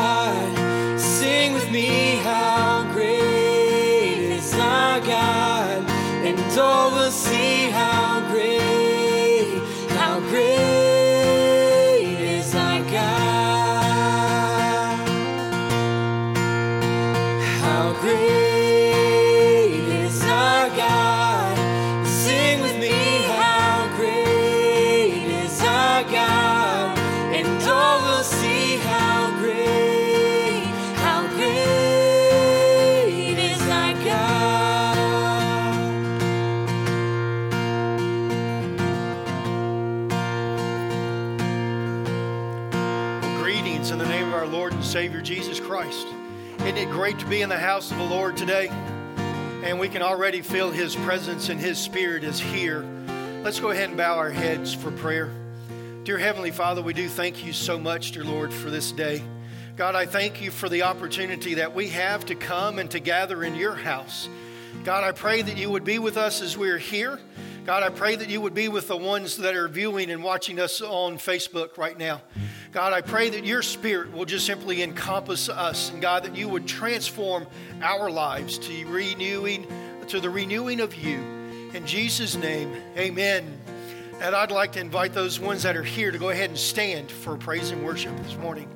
God. Sing with me, how great is our God, and all will see how great is our God. How great is our God. Sing with me, how great is our God, and all will see how great is our God. Well, greetings in the name of our Lord and Savior Jesus Christ. Isn't it great to be in the house of the Lord today? And we can already feel His presence and His Spirit is here. Let's go ahead and bow our heads for prayer. Dear Heavenly Father, we do thank You so much, dear Lord, for this day. God, I thank You for the opportunity that we have to come and to gather in Your house. God, I pray that You would be with us as we are here. God, I pray that You would be with the ones that are viewing and watching us on Facebook right now. God, I pray that Your Spirit will just simply encompass us. And God, that You would transform our lives to the renewing of You. In Jesus' name, amen. And I'd like to invite those ones that are here to go ahead and stand for praise and worship this morning.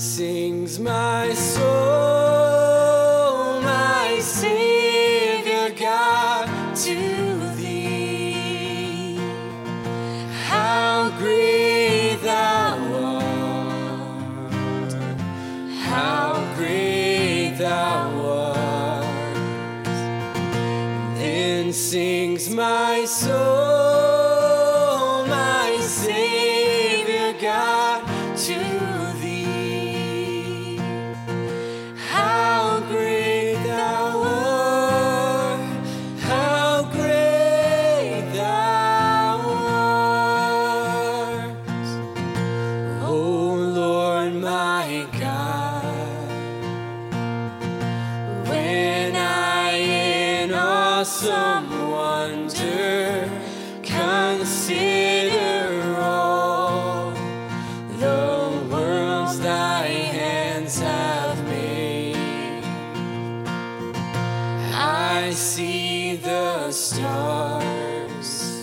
Sings my soul, my Savior. and sings my soul, my Savior God, to thee. How great thou art, how great thou art, O Lord my God. When I in awesome wonder consider all the worlds thy hands have made, I see the stars,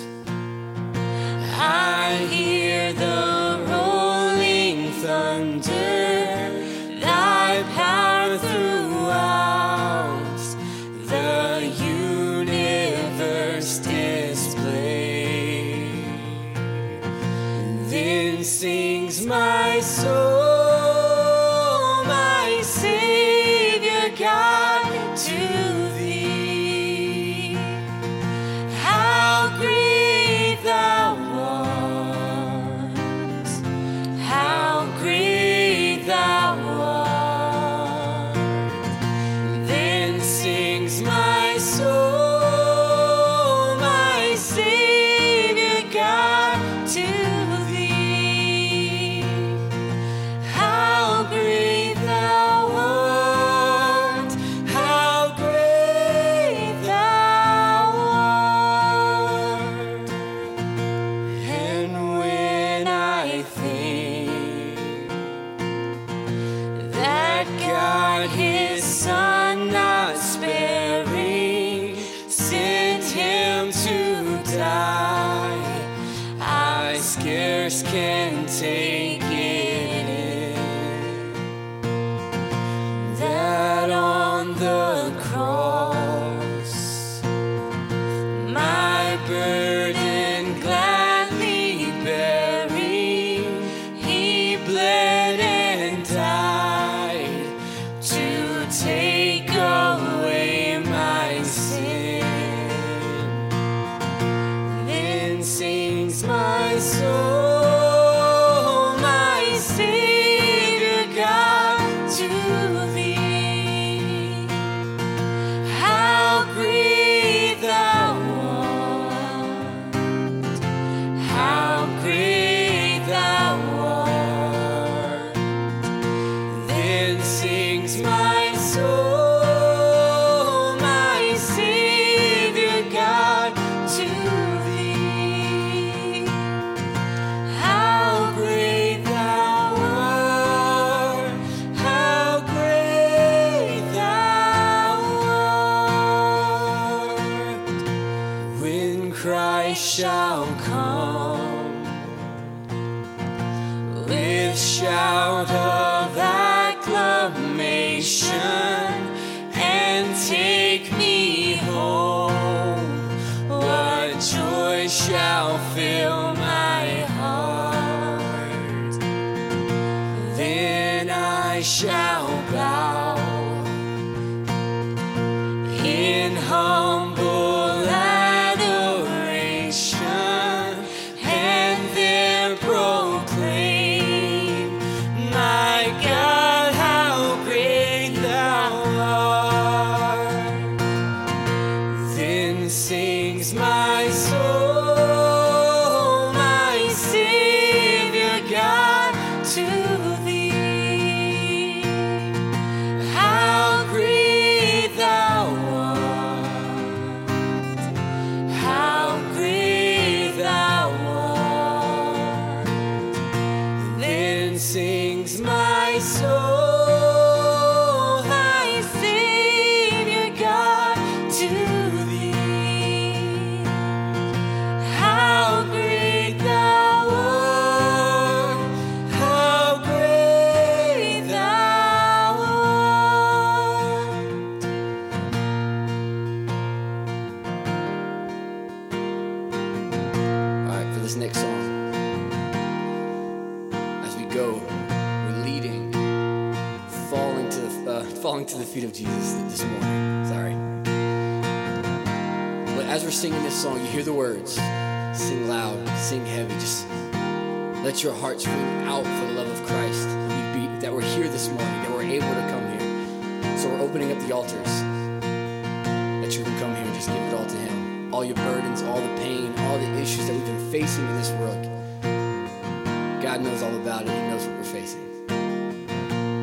I hear the rolling thunder, thy power throughout the universe displayed. Then sings my soul, my Savior God, to thee. How great thou art, how great thou art. Then sings my soul, my Savior God, to thee. How great thou art, how great thou art. And when I think that God his Son, not sparing, sent him to die, I scarce can take it in, that on the cross my burden gladly bearing, he bled and died to take away my sin. Then sings my soul, my Savior God, to thee. How great thou art, how great thou art. Then sings my soul, my Savior God, to thee. How great thou art, how great thou art. When Christ shall come with shout of and take me home, what joy shall fill my heart. Then I shall bow in humble adoration and there proclaim, my God, sings my soul, my Savior God, to thee. How great thou art, how great thou art. Then sings my soul, my Savior God, to this next song. As we go, we're leading, falling to the feet of Jesus this morning. Sorry. But as we're singing this song, you hear the words. Sing loud, sing heavy. Just let your hearts ring out for the love of Christ. That we're here this morning, that we're able to come here. So we're opening up the altars. That you can come here and just give it all to Him. All your burdens, all the pain, all the issues that we've been facing in this world. God knows all about it. He knows what we're facing.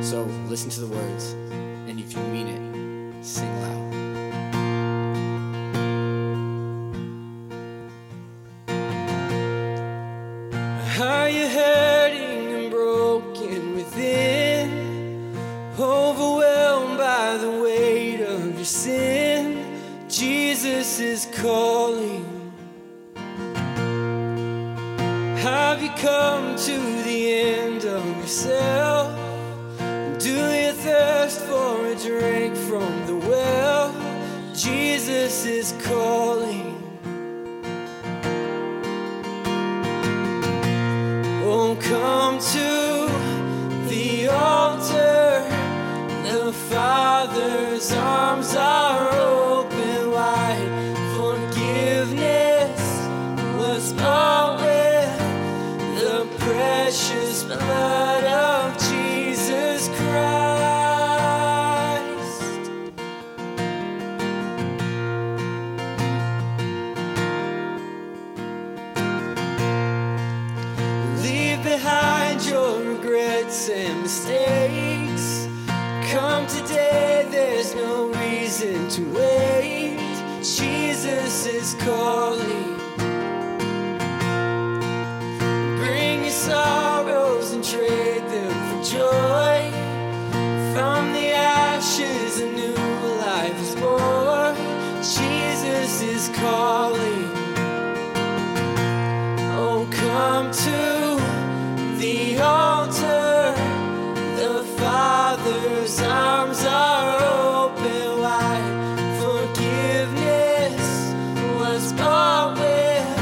So listen to the words. And if you mean it, sing loud. Are you hurting and broken within? Overwhelmed by the weight of your sin? Jesus is calling. Have you come to the end of yourself? Do you thirst for a drink from the well? Jesus is calling. Come to the altar, the Father's arms are open wide. Forgiveness was bought with the precious blood of Jesus Christ. And mistakes. Come today, there's no reason to wait. Jesus is calling. Bring your sorrows and trade them for joy. From the ashes a new life is born. Jesus is calling. Oh, come to the altar. Father's arms are open wide. Forgiveness was bought with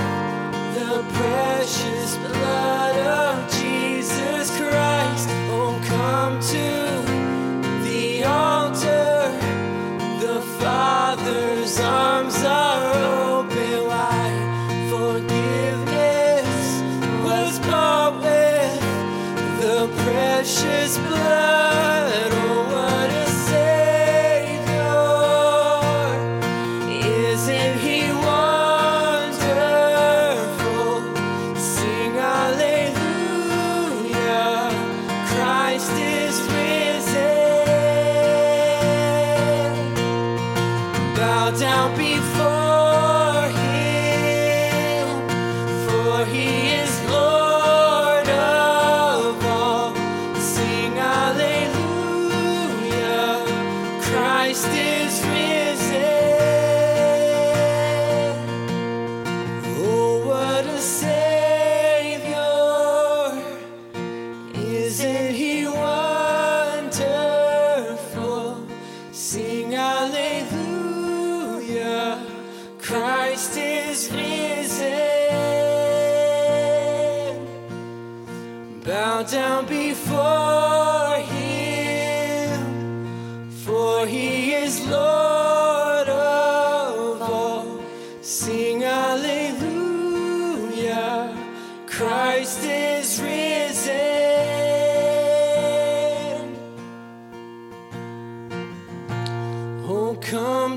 the precious blood of Jesus Christ. Oh, come to the altar. The Father's arms are open wide. Forgiveness was bought with the precious blood. The precious blood of Jesus Christ.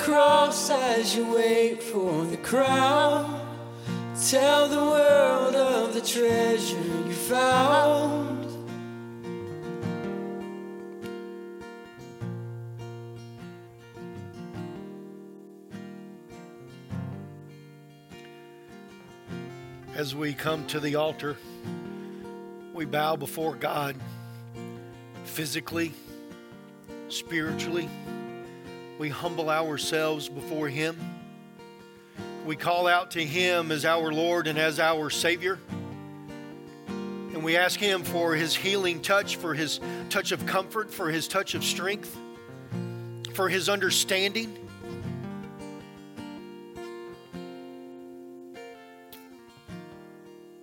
Cross as you wait for the crown. Tell the world of the treasure you found. As we come to the altar, we bow before God physically, spiritually. We humble ourselves before Him. We call out to Him as our Lord and as our Savior. And we ask Him for His healing touch, for His touch of comfort, for His touch of strength, for His understanding.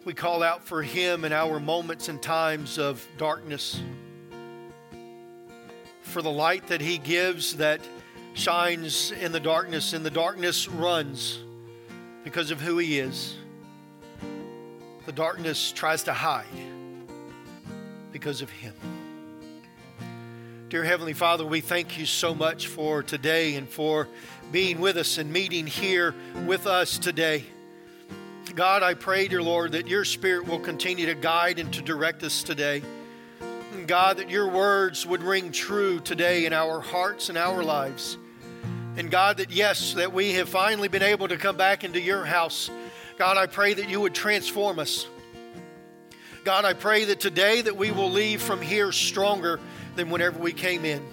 We call out for Him in our moments and times of darkness, for the light that He gives that shines in the darkness, and the darkness runs because of who He is. The darkness tries to hide because of Him. Dear Heavenly Father, we thank You so much for today and for being with us and meeting here with us today. God, I pray, dear Lord, that Your Spirit will continue to guide and to direct us today. And God, that Your words would ring true today in our hearts and our lives. And God, that yes, that we have finally been able to come back into Your house. God, I pray that You would transform us. God, I pray that today that we will leave from here stronger than whenever we came in.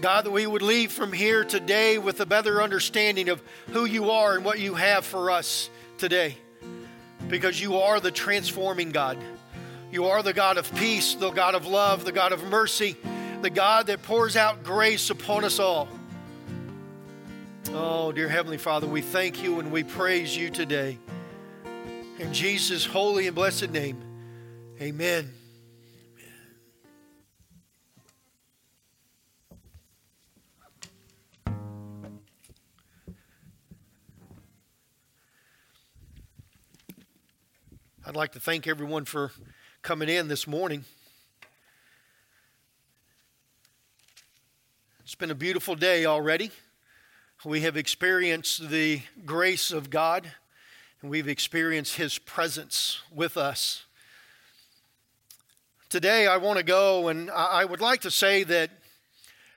God, that we would leave from here today with a better understanding of who You are and what You have for us today, because You are the transforming God. You are the God of peace, the God of love, the God of mercy, the God that pours out grace upon us all. Oh, dear Heavenly Father, we thank You and we praise You today. In Jesus' holy and blessed name, amen. I'd like to thank everyone for coming in this morning. It's been a beautiful day already. We have experienced the grace of God, and we've experienced His presence with us. Today I want to go, and I would like to say that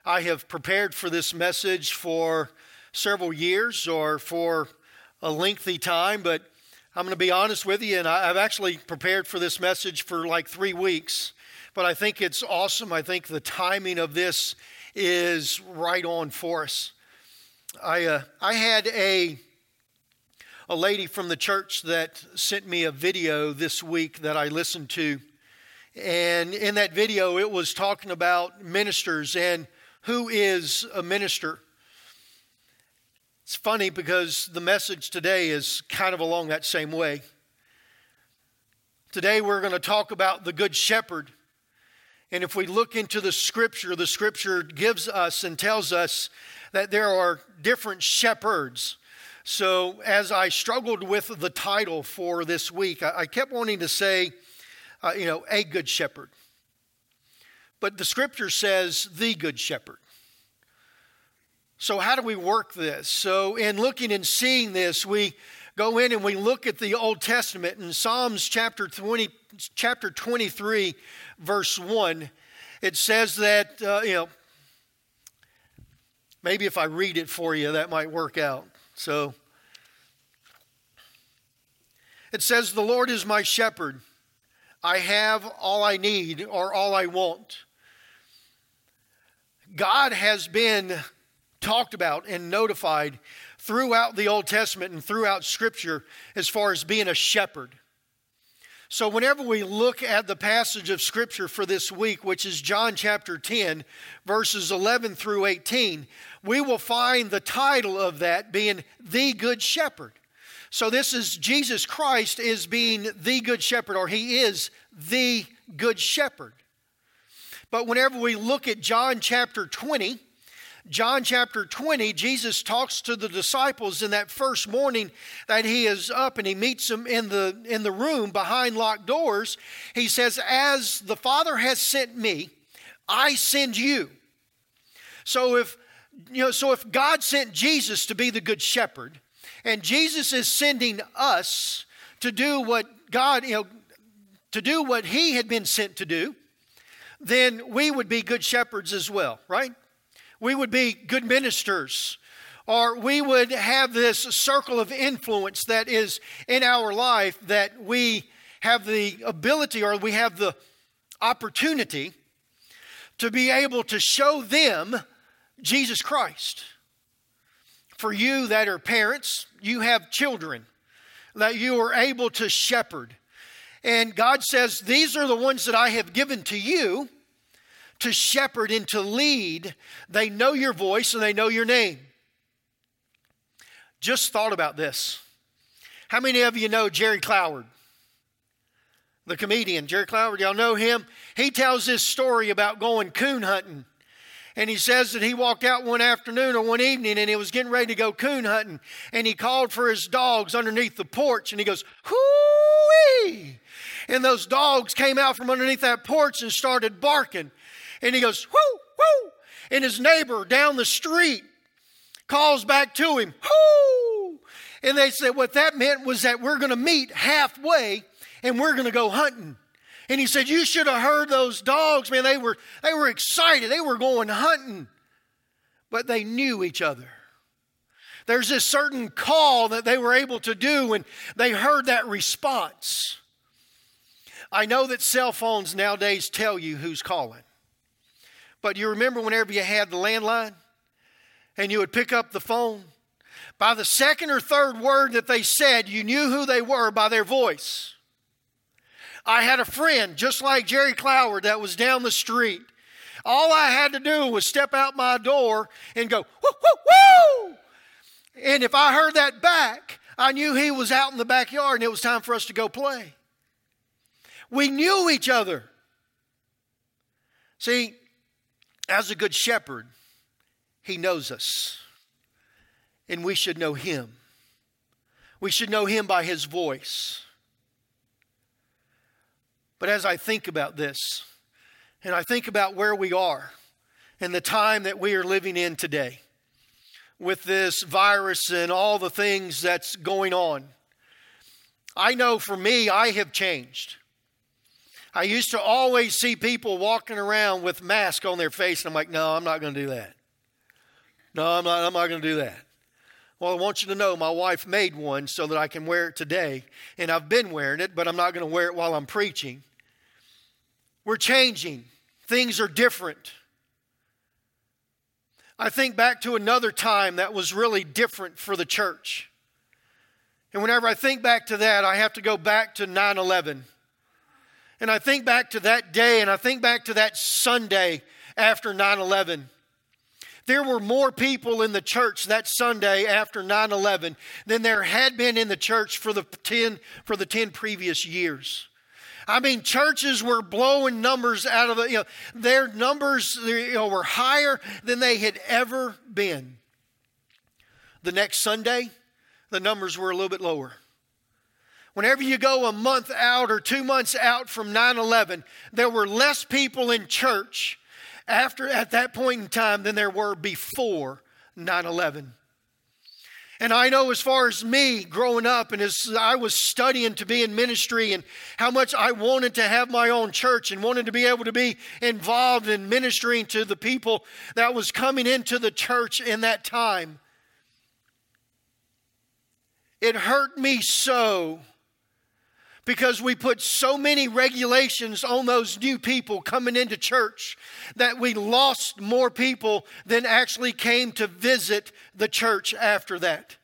I have prepared for this message for several years or for a lengthy time, but I'm going to be honest with you, and I've actually prepared for this message for like 3 weeks, but I think it's awesome. I think the timing of this is right on for us. I had a lady from the church that sent me a video this week that I listened to, and in that video it was talking about ministers and who is a minister. It's funny because the message today is kind of along that same way. Today we're going to talk about the Good Shepherd. And if we look into the Scripture gives us and tells us that there are different shepherds. So as I struggled with the title for this week, I kept wanting to say, a good shepherd. But the Scripture says the Good Shepherd. So how do we work this? So in looking and seeing this, we go in and we look at the Old Testament. In Psalms chapter 23, verse 1, it says that, maybe if I read it for you, that might work out. So it says, "The Lord is my shepherd. I have all I need or all I want." God has been talked about and notified throughout the Old Testament and throughout Scripture as far as being a shepherd. So whenever we look at the passage of Scripture for this week, which is John chapter 10, verses 11 through 18, we will find the title of that being the Good Shepherd. So this is Jesus Christ is being the Good Shepherd, or He is the Good Shepherd. But whenever we look at John chapter 20, Jesus talks to the disciples in that first morning that He is up, and He meets them in the room behind locked doors. He says, "As the Father has sent me, I send you." So if God sent Jesus to be the Good Shepherd, and Jesus is sending us to do what God, to do what He had been sent to do, then we would be good shepherds as well, right? We would be good ministers, or we would have this circle of influence that is in our life, that we have the ability or we have the opportunity to be able to show them Jesus Christ. For you that are parents, you have children that you are able to shepherd. And God says, these are the ones that I have given to you to shepherd and to lead. They know your voice and they know your name. Just thought about this. How many of you know Jerry Cloward? The comedian, Jerry Cloward, y'all know him? He tells this story about going coon hunting. And he says that he walked out one afternoon or one evening and he was getting ready to go coon hunting. And he called for his dogs underneath the porch and he goes, "Hoo-wee!" And those dogs came out from underneath that porch and started barking. And he goes, "Whoo, whoo." And his neighbor down the street calls back to him, "Hoo." And they said what that meant was that we're going to meet halfway and we're going to go hunting. And he said, "You should have heard those dogs, man. They were excited. They were going hunting." But they knew each other. There's this certain call that they were able to do, and they heard that response. I know that cell phones nowadays tell you who's calling. But you remember whenever you had the landline and you would pick up the phone? By the second or third word that they said, you knew who they were by their voice. I had a friend just like Jerry Cloward that was down the street. All I had to do was step out my door and go, "Woo, woo, woo." And if I heard that back, I knew he was out in the backyard and it was time for us to go play. We knew each other. See, as a good shepherd, he knows us. And we should know him. We should know him by his voice. But as I think about this, and I think about where we are and the time that we are living in today with this virus and all the things that's going on, I know for me, I have changed. I used to always see people walking around with masks on their face, and I'm like, "No, I'm not going to do that. No, I'm not going to do that." Well, I want you to know my wife made one so that I can wear it today. And I've been wearing it, but I'm not going to wear it while I'm preaching. We're changing. Things are different. I think back to another time that was really different for the church. And whenever I think back to that, I have to go back to 9/11. And I think back to that day, and I think back to that Sunday after 9/11. There were more people in the church that Sunday after 9/11 than there had been in the church for the 10 previous years. I mean, churches were blowing numbers out of the, their numbers were higher than they had ever been. The next Sunday, the numbers were a little bit lower. Whenever you go a month out or 2 months out from 9/11, there were less people in church at that point in time than there were before 9/11. And I know as far as me growing up and as I was studying to be in ministry and how much I wanted to have my own church and wanted to be able to be involved in ministering to the people that was coming into the church in that time. It hurt me so because we put so many regulations on those new people coming into church that we lost more people than actually came to visit the church after that.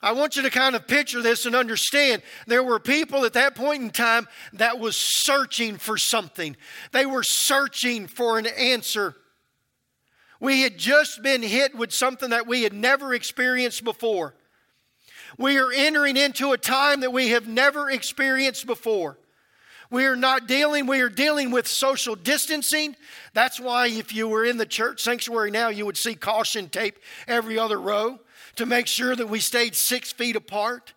I want you to kind of picture this and understand there were people at that point in time that was searching for something. They were searching for an answer. We had just been hit with something that we had never experienced before. We are entering into a time that we have never experienced before. We are dealing with social distancing. That's why if you were in the church sanctuary now, you would see caution tape every other row to make sure that we stayed 6 feet apart.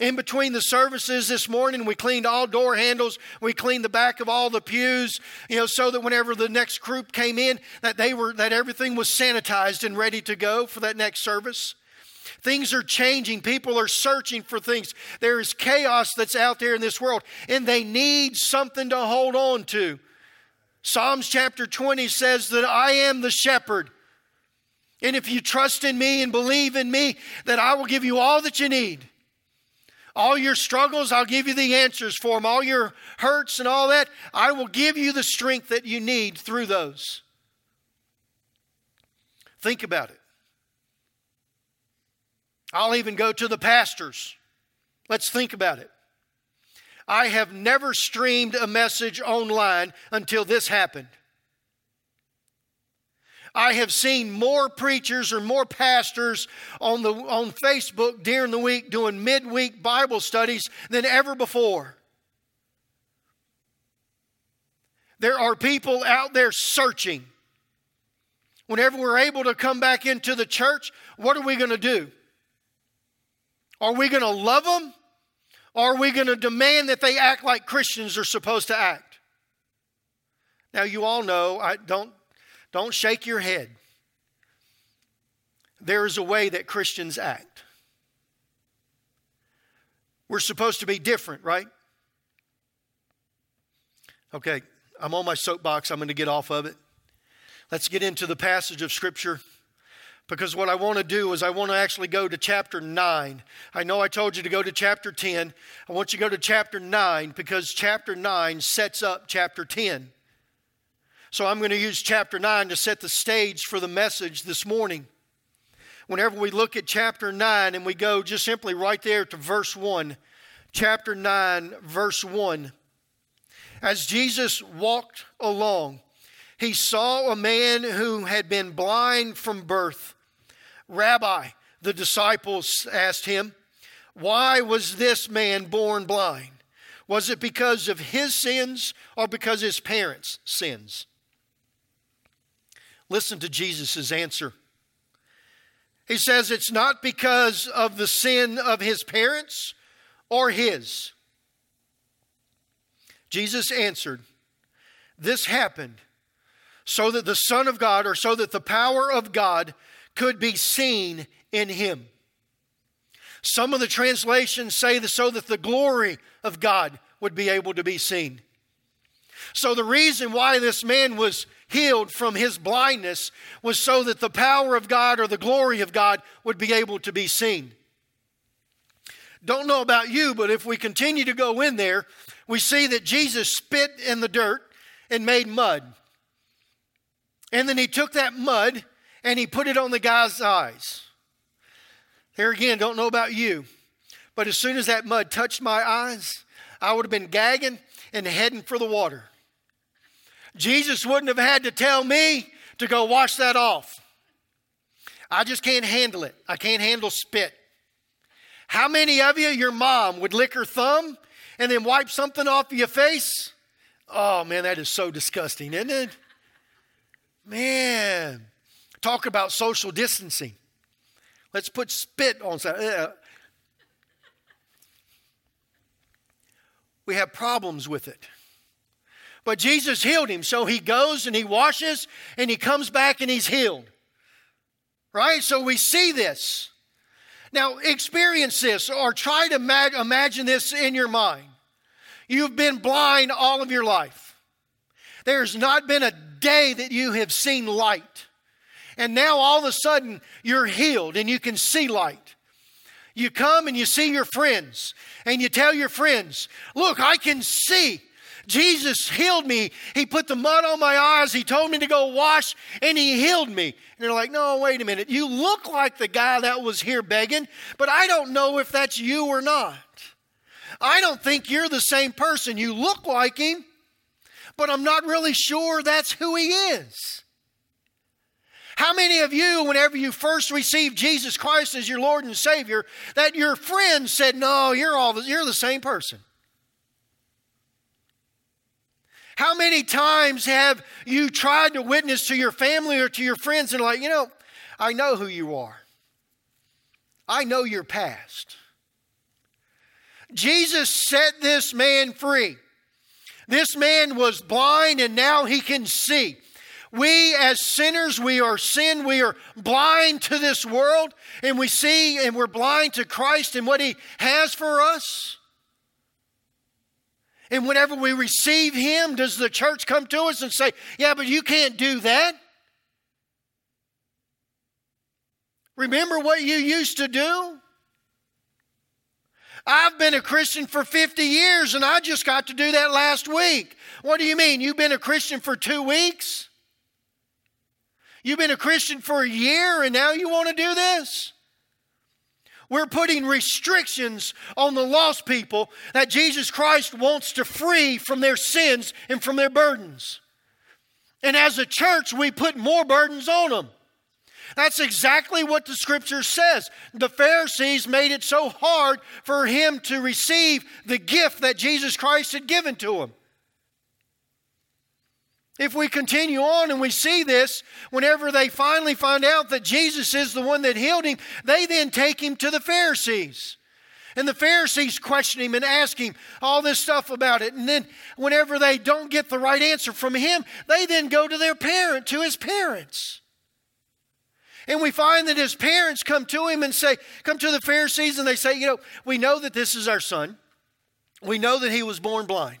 In between the services this morning, we cleaned all door handles. We cleaned the back of all the pews, so that whenever the next group came in, that everything was sanitized and ready to go for that next service. Things are changing. People are searching for things. There is chaos that's out there in this world, and they need something to hold on to. Psalms chapter 20 says that I am the shepherd. And if you trust in me and believe in me, that I will give you all that you need. All your struggles, I'll give you the answers for them. All your hurts and all that, I will give you the strength that you need through those. Think about it. I'll even go to the pastors. Let's think about it. I have never streamed a message online until this happened. I have seen more preachers or more pastors on Facebook during the week doing midweek Bible studies than ever before. There are people out there searching. Whenever we're able to come back into the church, what are we going to do? Are we going to love them? Or are we going to demand that they act like Christians are supposed to act? Now you all know, don't shake your head. There is a way that Christians act. We're supposed to be different, right? Okay, I'm on my soapbox. I'm going to get off of it. Let's get into the passage of Scripture. Because what I want to do is I want to actually go to chapter 9. I know I told you to go to chapter 10. I want you to go to chapter 9 because chapter 9 sets up chapter 10. So I'm going to use chapter 9 to set the stage for the message this morning. Whenever we look at chapter 9 and we go just simply right there to verse 1. Chapter 9, verse 1. As Jesus walked along, he saw a man who had been blind from birth. Rabbi, the disciples asked him, why was this man born blind? Was it because of his sins or because his parents' sins? Listen to Jesus' answer. He says it's not because of the sin of his parents or his. Jesus answered, this happened so that the Son of God, or so that the power of God could be seen in him. Some of the translations say that so that the glory of God would be able to be seen. So the reason why this man was healed from his blindness was so that the power of God or the glory of God would be able to be seen. Don't know about you, but if we continue to go in there, we see that Jesus spit in the dirt and made mud. And then he took that mud and he put it on the guy's eyes. Here again, don't know about you, but as soon as that mud touched my eyes, I would have been gagging and heading for the water. Jesus wouldn't have had to tell me to go wash that off. I just can't handle it. I can't handle spit. How many of you, your mom would lick her thumb and then wipe something off of your face? Oh man, that is so disgusting, isn't it? Man, talk about social distancing. Let's put spit on something. We have problems with it. But Jesus healed him, so he goes and he washes and he comes back and he's healed. Right? So we see this. Now experience this or try to imagine this in your mind. You've been blind all of your life. There's not been a day that you have seen light. And now all of a sudden you're healed and you can see light. You come and you see your friends and you tell your friends, look, I can see. Jesus healed me. He put the mud on my eyes. He told me to go wash and he healed me. And they're like, no, wait a minute. You look like the guy that was here begging, but I don't know if that's you or not. I don't think you're the same person. You look like him, but I'm not really sure that's who he is. How many of you, whenever you first received Jesus Christ as your Lord and Savior, that your friends said, no, you're the same person? How many times have you tried to witness to your family or to your friends and like, you know, I know who you are. I know your past. Jesus set this man free. This man was blind and now he can see. We as sinners, we are sin, we are blind to this world, and we see and we're blind to Christ and what he has for us. And whenever we receive him, does the church come to us and say, yeah, but you can't do that? Remember what you used to do? I've been a Christian for 50 years and I just got to do that last week. What do you mean? You've been a Christian for 2 weeks? You've been a Christian for a year and now you want to do this? We're putting restrictions on the lost people that Jesus Christ wants to free from their sins and from their burdens. And as a church, we put more burdens on them. That's exactly what the scripture says. The Pharisees made it so hard for him to receive the gift that Jesus Christ had given to him. If we continue on and we see this, whenever they finally find out that Jesus is the one that healed him, they then take him to the Pharisees. And the Pharisees question him and ask him all this stuff about it. And then whenever they don't get the right answer from him, they then go to his parents. And we find that his parents come to him and say, come to the Pharisees and they say, we know that this is our son. We know that he was born blind.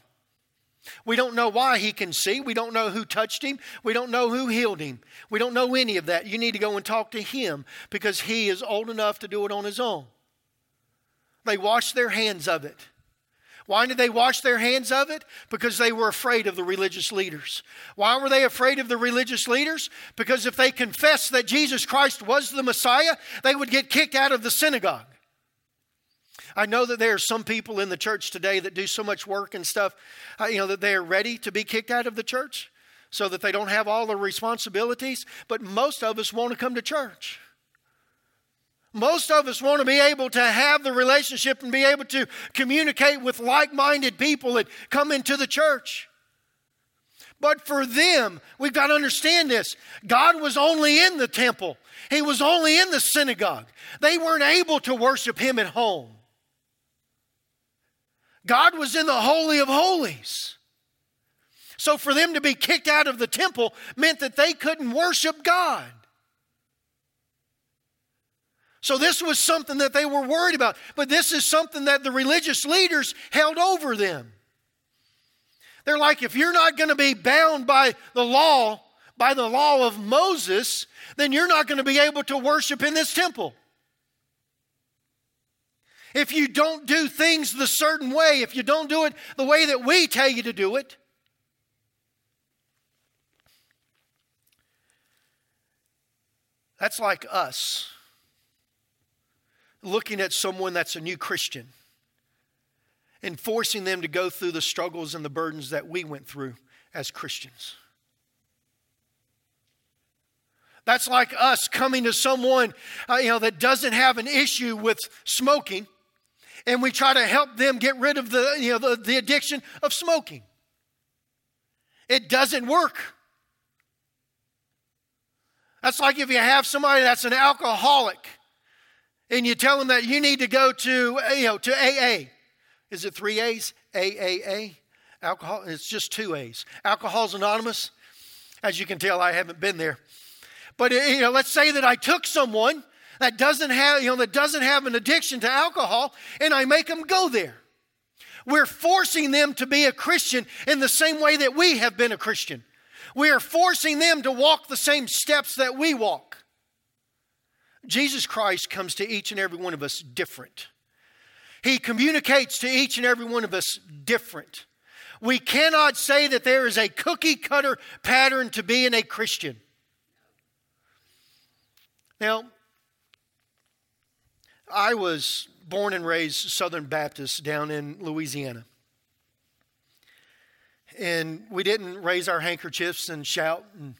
We don't know why he can see. We don't know who touched him. We don't know who healed him. We don't know any of that. You need to go and talk to him because he is old enough to do it on his own. They washed their hands of it. Why did they wash their hands of it? Because they were afraid of the religious leaders. Why were they afraid of the religious leaders? Because if they confessed that Jesus Christ was the Messiah, they would get kicked out of the synagogue. I know that there are some people in the church today that do so much work and stuff, that they are ready to be kicked out of the church so that they don't have all the responsibilities. But most of us want to come to church. Most of us want to be able to have the relationship and be able to communicate with like-minded people and come into the church. But for them, we've got to understand this. God was only in the temple. He was only in the synagogue. They weren't able to worship him at home. God was in the Holy of Holies. So for them to be kicked out of the temple meant that they couldn't worship God. So this was something that they were worried about. But this is something that the religious leaders held over them. They're like, if you're not going to be bound by the law of Moses, then you're not going to be able to worship in this temple. If you don't do things the certain way, if you don't do it the way that we tell you to do it. That's like us looking at someone that's a new Christian and forcing them to go through the struggles and the burdens that we went through as Christians. That's like us coming to someone that doesn't have an issue with smoking. And we try to help them get rid of the addiction of smoking. It doesn't work. That's like if you have somebody that's an alcoholic and you tell them that you need to go to AA. Is it 3 A's? AAA? Alcohol, it's just 2 A's. Alcohol's Anonymous. As you can tell, I haven't been there. But let's say that I took someone that doesn't have an addiction to alcohol, and I make them go there. We're forcing them to be a Christian in the same way that we have been a Christian. We are forcing them to walk the same steps that we walk. Jesus Christ comes to each and every one of us different. He communicates to each and every one of us different. We cannot say that there is a cookie cutter pattern to being a Christian. Now, I was born and raised Southern Baptist down in Louisiana. And we didn't raise our handkerchiefs and shout, and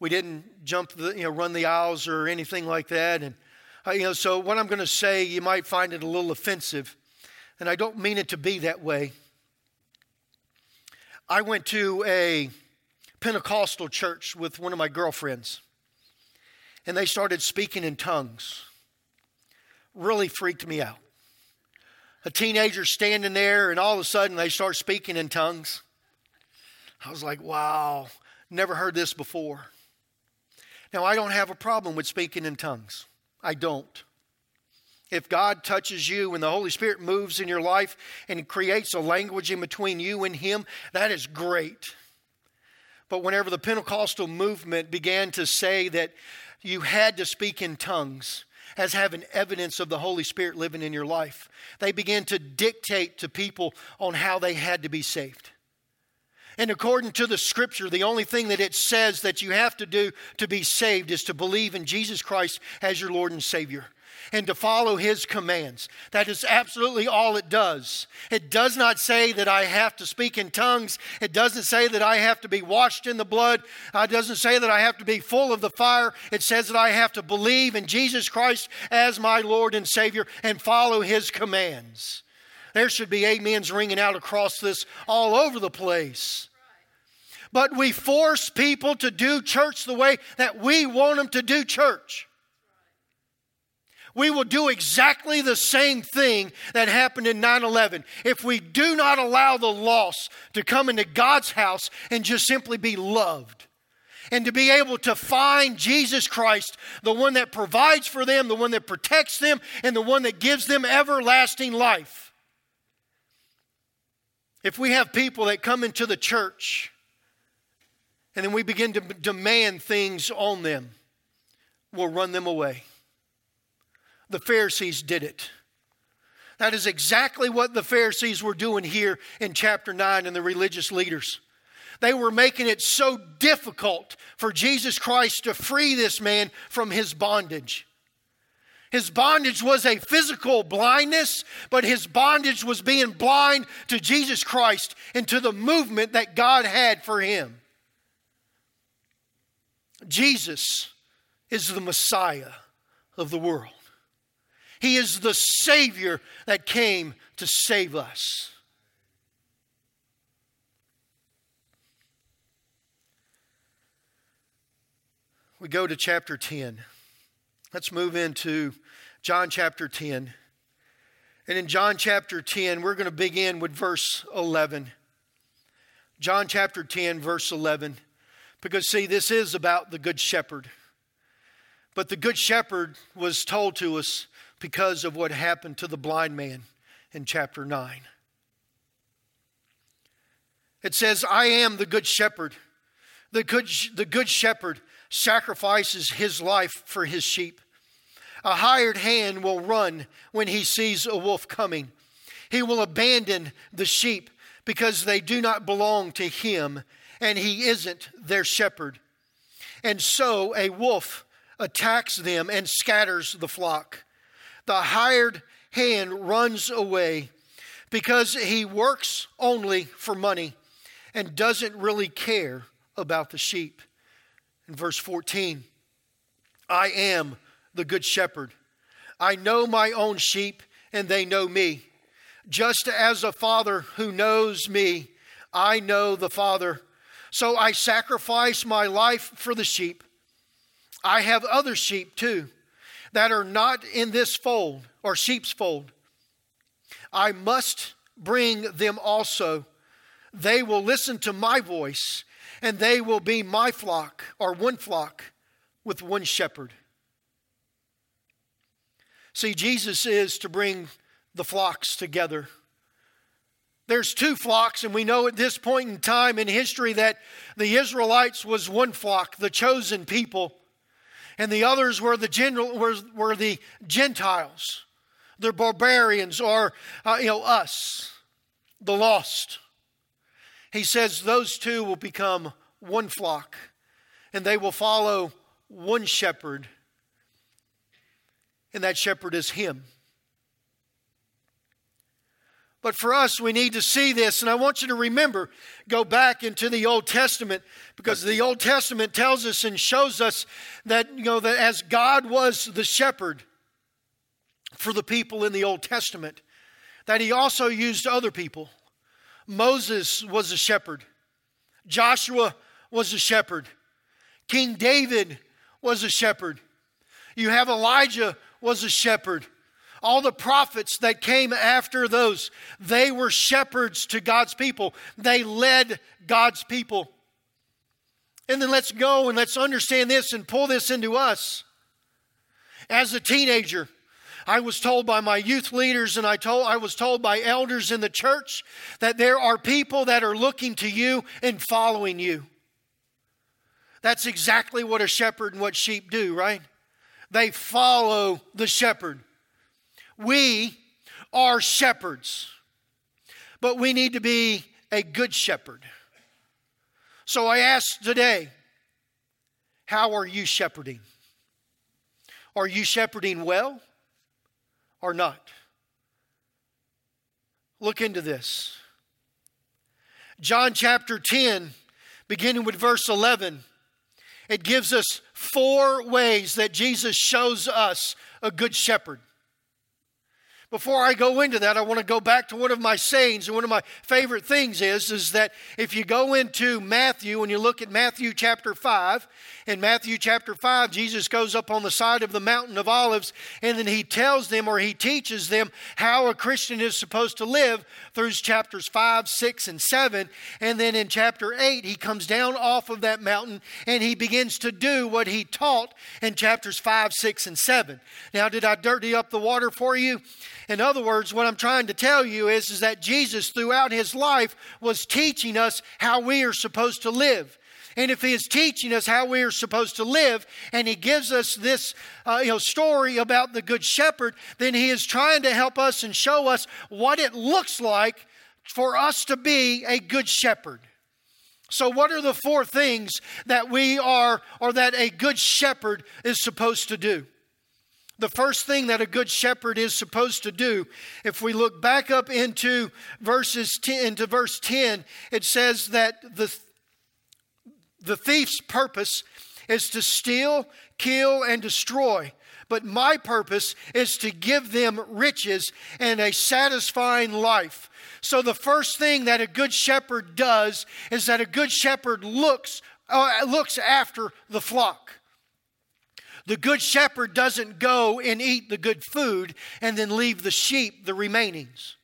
we didn't run the aisles or anything like that. And so what I'm going to say, you might find it a little offensive, and I don't mean it to be that way. I went to a Pentecostal church with one of my girlfriends, and they started speaking in tongues. Really freaked me out. A teenager standing there, and all of a sudden they start speaking in tongues. I was like, wow, never heard this before. Now, I don't have a problem with speaking in tongues. I don't. If God touches you and the Holy Spirit moves in your life and creates a language in between you and him, that is great. But whenever the Pentecostal movement began to say that you had to speak in tongues, as having evidence of the Holy Spirit living in your life. They began to dictate to people on how they had to be saved. And according to the scripture, the only thing that it says that you have to do to be saved is to believe in Jesus Christ as your Lord and Savior and to follow His commands. That is absolutely all it does. It does not say that I have to speak in tongues. It doesn't say that I have to be washed in the blood. It doesn't say that I have to be full of the fire. It says that I have to believe in Jesus Christ as my Lord and Savior and follow His commands. There should be amens ringing out across this all over the place. But we force people to do church the way that we want them to do church. We will do exactly the same thing that happened in 9/11. If we do not allow the lost to come into God's house and just simply be loved. And to be able to find Jesus Christ, the one that provides for them, the one that protects them, and the one that gives them everlasting life. If we have people that come into the church and then we begin to demand things on them, we'll run them away. The Pharisees did it. That is exactly what the Pharisees were doing here in chapter 9 and the religious leaders. They were making it so difficult for Jesus Christ to free this man from his bondage. His bondage was a physical blindness, but his bondage was being blind to Jesus Christ and to the movement that God had for him. Jesus is the Messiah of the world. He is the Savior that came to save us. We go to chapter 10. Let's move into John chapter 10. And in John chapter 10, we're going to begin with verse 11. John chapter 10, verse 11. Because see, this is about the Good Shepherd. But the Good Shepherd was told to us because of what happened to the blind man in chapter 9. It says, I am the Good Shepherd. The Good Shepherd sacrifices his life for his sheep. A hired hand will run when he sees a wolf coming. He will abandon the sheep because they do not belong to him and he isn't their shepherd. And so a wolf attacks them and scatters the flock. The hired hand runs away because he works only for money and doesn't really care about the sheep. In verse 14, I am the Good Shepherd. I know my own sheep, and they know me. Just as a father who knows me, I know the Father. So I sacrifice my life for the sheep. I have other sheep too that are not in this fold or sheep's fold. I must bring them also. They will listen to my voice, and they will be my flock, or one flock with one shepherd. See, Jesus is to bring the flocks together. There's two flocks, and we know at this point in time in history that the Israelites was one flock, the chosen people, and the others were the Gentiles, the barbarians, or us, the lost. He says those two will become one flock and they will follow one shepherd, and that shepherd is him. But for us, we need to see this, and I want you to remember, go back into the Old Testament, because the Old Testament tells us and shows us that, that as God was the shepherd for the people in the Old Testament, that he also used other people. Moses was a shepherd. Joshua was a shepherd. King David was a shepherd. You have Elijah was a shepherd. All the prophets that came after those, they were shepherds to God's people. They led God's people. And then let's go and let's understand this and pull this into us. As a teenager, I was told by my youth leaders, and I was told by elders in the church that there are people that are looking to you and following you. That's exactly what a shepherd and what sheep do, right? They follow the shepherd. We are shepherds, but we need to be a good shepherd. So I ask today, how are you shepherding? Are you shepherding well or not? Look into this. John chapter 10, beginning with verse 11, it gives us 4 ways that Jesus shows us a good shepherd. Before I go into that, I want to go back to one of my sayings. And one of my favorite things is that if you go into Matthew and you look at Matthew chapter 5, in Matthew chapter 5, Jesus goes up on the side of the Mountain of Olives, and then he tells them, or he teaches them, how a Christian is supposed to live through chapters 5, 6, and 7. And then in chapter 8, he comes down off of that mountain and he begins to do what he taught in chapters 5, 6, and 7. Now, did I dirty up the water for you? In other words, what I'm trying to tell you is that Jesus throughout his life was teaching us how we are supposed to live. And if he is teaching us how we are supposed to live, and he gives us this story about the Good Shepherd, then he is trying to help us and show us what it looks like for us to be a good shepherd. So what are the 4 things that we are, or that a good shepherd is supposed to do? The first thing that a good shepherd is supposed to do, if we look back up into verse 10, it says that the thief's purpose is to steal, kill, and destroy. But my purpose is to give them riches and a satisfying life. So the first thing that a good shepherd does is that a good shepherd looks after the flock. The good shepherd doesn't go and eat the good food and then leave the sheep the remainings.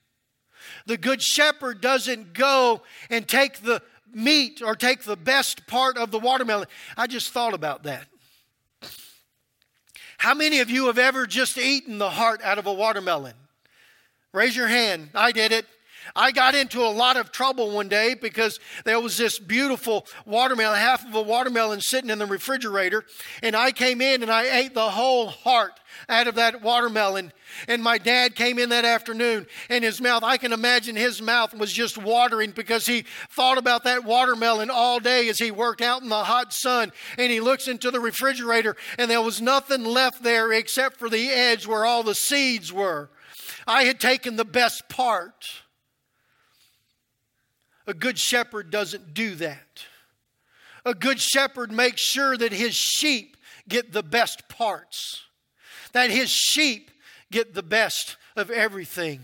The good shepherd doesn't go and take the meat or take the best part of the watermelon. I just thought about that. How many of you have ever just eaten the heart out of a watermelon? Raise your hand. I did it. I got into a lot of trouble one day because there was this beautiful watermelon, half of a watermelon sitting in the refrigerator. And I came in and I ate the whole heart out of that watermelon. And my dad came in that afternoon, and his mouth, I can imagine his mouth was just watering because he thought about that watermelon all day as he worked out in the hot sun. And he looks into the refrigerator and there was nothing left there except for the edge where all the seeds were. I had taken the best part. A good shepherd doesn't do that. A good shepherd makes sure that his sheep get the best parts, that his sheep get the best of everything.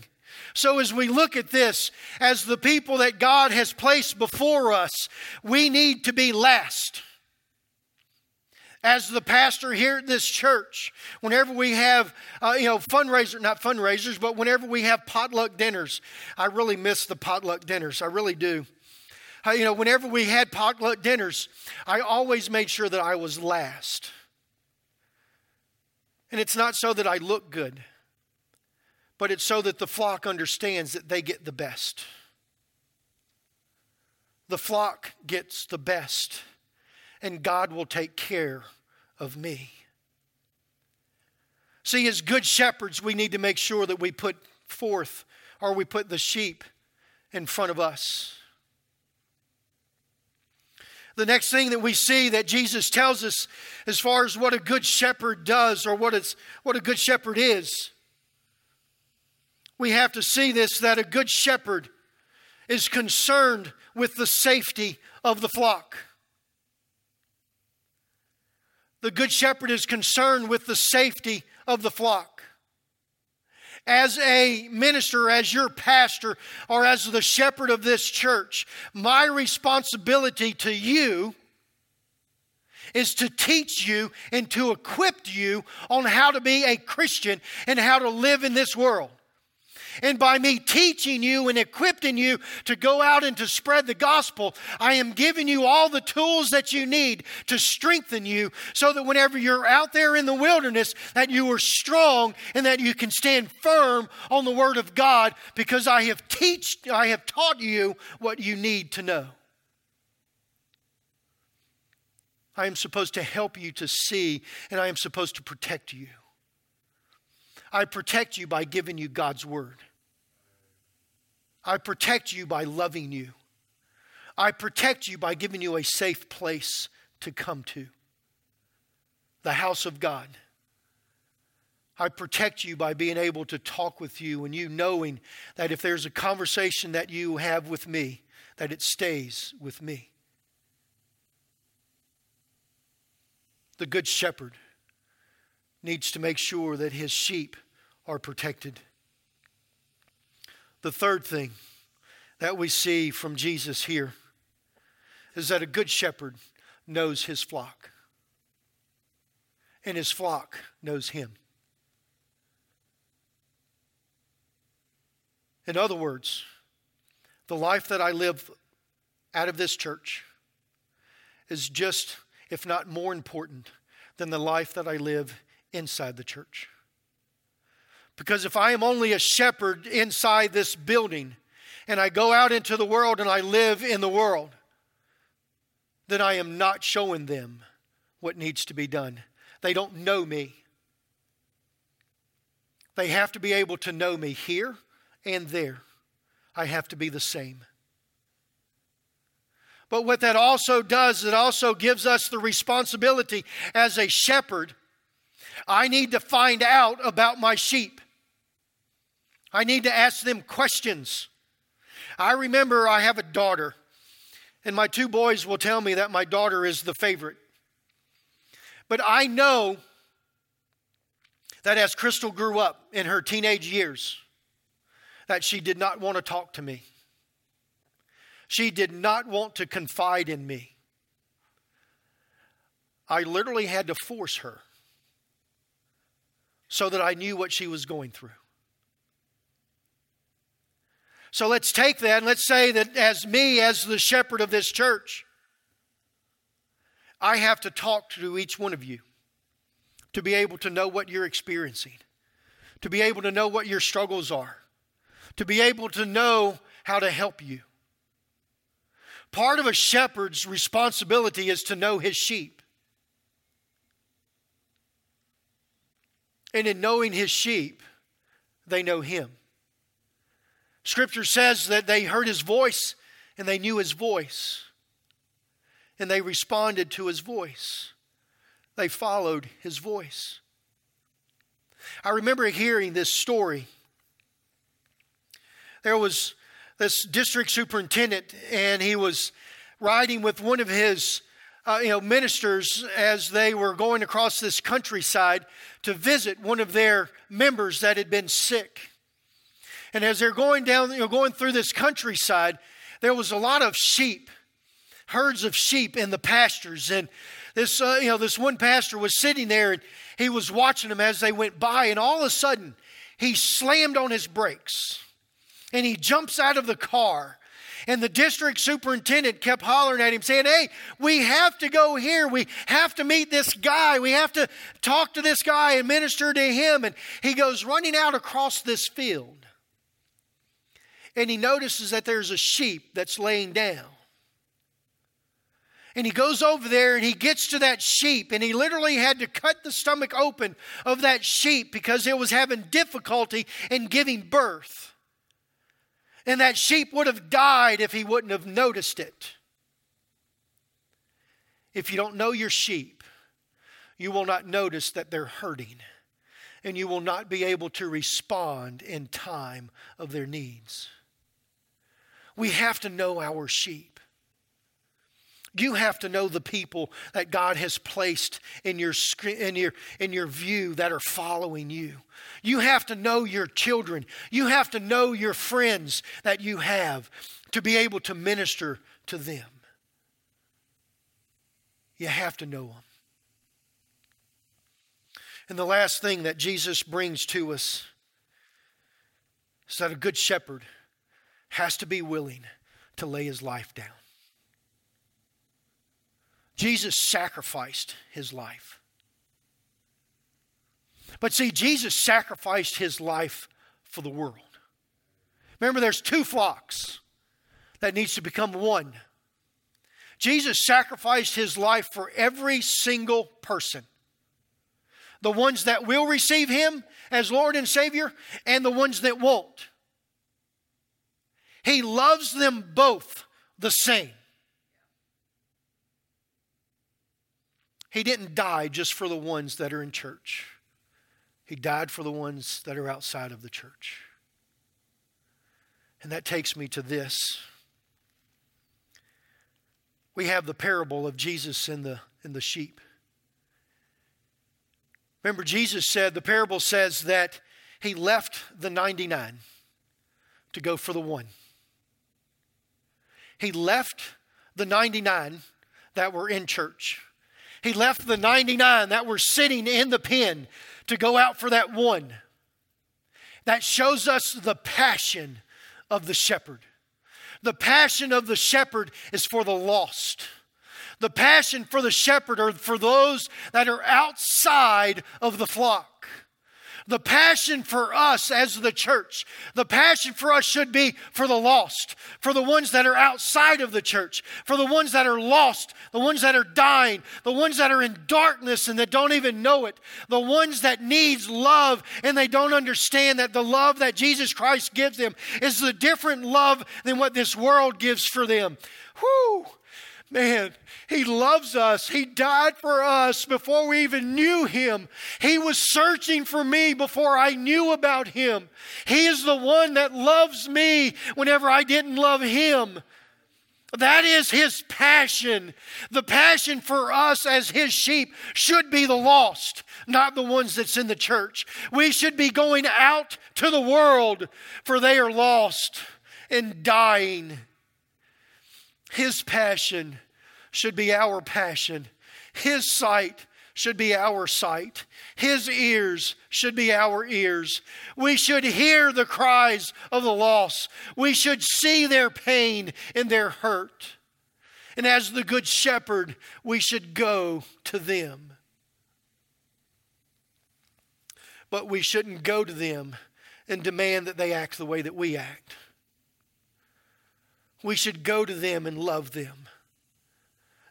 So as we look at this, as the people that God has placed before us, we need to be last. As the pastor here at this church, whenever we have, not fundraisers, but whenever we have potluck dinners, I really miss the potluck dinners. I really do. Whenever we had potluck dinners, I always made sure that I was last. And it's not so that I look good, but it's so that the flock understands that they get the best. The flock gets the best. And God will take care of me. See, as good shepherds, we need to make sure that we put forth, or we put the sheep in front of us. The next thing that we see that Jesus tells us as far as what a good shepherd does, or what a good shepherd is, we have to see this, that a good shepherd is concerned with the safety of the flock. The good shepherd is concerned with the safety of the flock. As a minister, as your pastor, or as the shepherd of this church, my responsibility to you is to teach you and to equip you on how to be a Christian and how to live in this world. And by me teaching you and equipping you to go out and to spread the gospel, I am giving you all the tools that you need to strengthen you so that whenever you're out there in the wilderness, that you are strong and that you can stand firm on the word of God, because I have taught you what you need to know. I am supposed to help you to see, and I am supposed to protect you. I protect you by giving you God's word. I protect you by loving you. I protect you by giving you a safe place to come to, the house of God. I protect you by being able to talk with you and you knowing that if there's a conversation that you have with me, that it stays with me. The Good Shepherd needs to make sure that his sheep are protected. The third thing that we see from Jesus here is that a good shepherd knows his flock, and his flock knows him. In other words, the life that I live out of this church is just, if not more important, than the life that I live inside the church. Because if I am only a shepherd inside this building and I go out into the world and I live in the world, then I am not showing them what needs to be done. They don't know me. They have to be able to know me here and there. I have to be the same. But what that also does, it also gives us the responsibility as a shepherd. I need to find out about my sheep. I need to ask them questions. I remember I have a daughter, and my two boys will tell me that my daughter is the favorite. But I know that as Crystal grew up in her teenage years, that she did not want to talk to me. She did not want to confide in me. I literally had to force her so that I knew what she was going through. So let's take that and let's say that as me, as the shepherd of this church, I have to talk to each one of you to be able to know what you're experiencing, to be able to know what your struggles are, to be able to know how to help you. Part of a shepherd's responsibility is to know his sheep. And in knowing his sheep, they know him. Scripture says that they heard his voice and they knew his voice. And they responded to his voice. They followed his voice. I remember hearing this story. There was this district superintendent, and he was riding with one of his ministers as they were going across this countryside to visit one of their members that had been sick. And as they're going down, going through this countryside, there was a lot of sheep, herds of sheep in the pastures, and this one pastor was sitting there and he was watching them as they went by, and all of a sudden he slammed on his brakes. And he jumps out of the car. And the district superintendent kept hollering at him saying, "Hey, we have to go here. We have to meet this guy. We have to talk to this guy and minister to him." And he goes running out across this field. And he notices that there's a sheep that's laying down. And he goes over there and he gets to that sheep, and he literally had to cut the stomach open of that sheep because it was having difficulty in giving birth. And that sheep would have died if he wouldn't have noticed it. If you don't know your sheep, you will not notice that they're hurting, and you will not be able to respond in time of their needs. We have to know our sheep. You have to know the people that God has placed in your view that are following you. You have to know your children. You have to know your friends that you have to be able to minister to them. You have to know them. And the last thing that Jesus brings to us is that a good shepherd has to be willing to lay his life down. Jesus sacrificed his life. But see, Jesus sacrificed his life for the world. Remember, there's two flocks that needs to become one. Jesus sacrificed his life for every single person. The ones that will receive him as Lord and Savior and the ones that won't. He loves them both the same. He didn't die just for the ones that are in church. He died for the ones that are outside of the church. And that takes me to this. We have the parable of Jesus and the sheep. Remember, Jesus said, the parable says that he left the 99 to go for the one. He left the 99 that were in church. He left the 99 that were sitting in the pen to go out for that one. That shows us the passion of the shepherd. The passion of the shepherd is for the lost. The passion for the shepherd are for those that are outside of the flock. The passion for us as the church, the passion for us should be for the lost, for the ones that are outside of the church, for the ones that are lost, the ones that are dying, the ones that are in darkness and that don't even know it, the ones that needs love and they don't understand that the love that Jesus Christ gives them is a different love than what this world gives for them. Whew! Man, he loves us. He died for us before we even knew him. He was searching for me before I knew about him. He is the one that loves me whenever I didn't love him. That is his passion. The passion for us as his sheep should be the lost, not the ones that's in the church. We should be going out to the world, for they are lost and dying. His passion should be our passion. His sight should be our sight. His ears should be our ears. We should hear the cries of the lost. We should see their pain and their hurt. And as the Good Shepherd, we should go to them. But we shouldn't go to them and demand that they act the way that we act. We should go to them and love them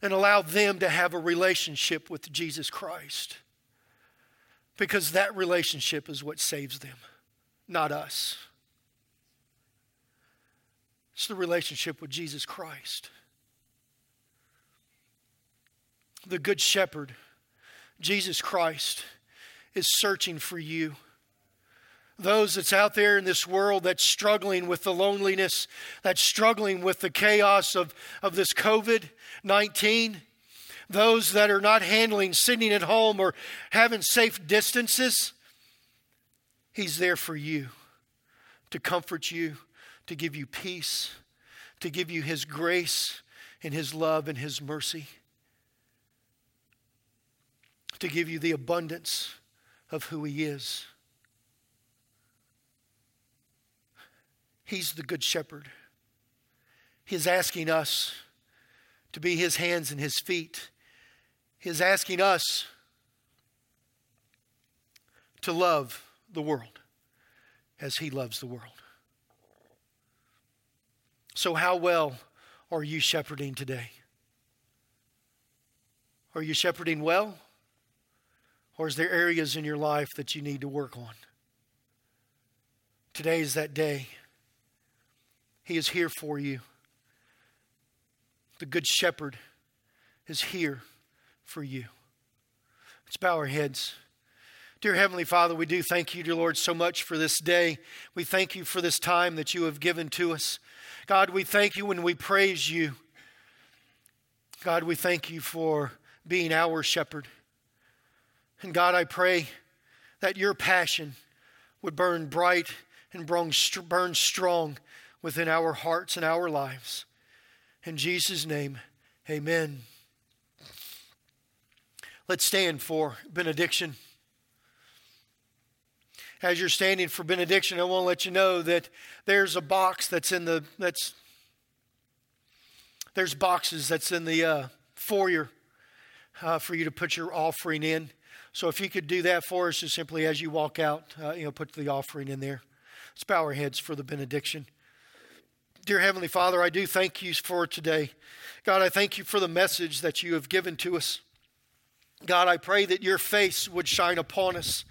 and allow them to have a relationship with Jesus Christ, because that relationship is what saves them, not us. It's the relationship with Jesus Christ. The Good Shepherd, Jesus Christ, is searching for you. Those that's out there in this world that's struggling with the loneliness, that's struggling with the chaos of this COVID-19, those that are not handling sitting at home or having safe distances, he's there for you to comfort you, to give you peace, to give you his grace and his love and his mercy, to give you the abundance of who he is. He's the Good Shepherd. He's asking us to be his hands and his feet. He's asking us to love the world as he loves the world. So how well are you shepherding today? Are you shepherding well? Or is there areas in your life that you need to work on? Today is that day. He is here for you. The Good Shepherd is here for you. Let's bow our heads. Dear Heavenly Father, we do thank you, dear Lord, so much for this day. We thank you for this time that you have given to us. God, we thank you and we praise you. God, we thank you for being our shepherd. And God, I pray that your passion would burn bright and burn strong within our hearts and our lives. In Jesus' name, amen. Let's stand for benediction. As you're standing for benediction, I want to let you know that there's a box that's in the, there's boxes that's in the foyer for you to put your offering in. So if you could do that for us, just simply as you walk out, put the offering in there. Let's bow our heads for the benediction. Dear Heavenly Father, I do thank you for today. God, I thank you for the message that you have given to us. God, I pray that your face would shine upon us.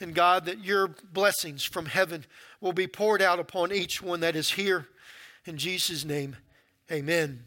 And God, that your blessings from heaven will be poured out upon each one that is here. In Jesus' name, amen.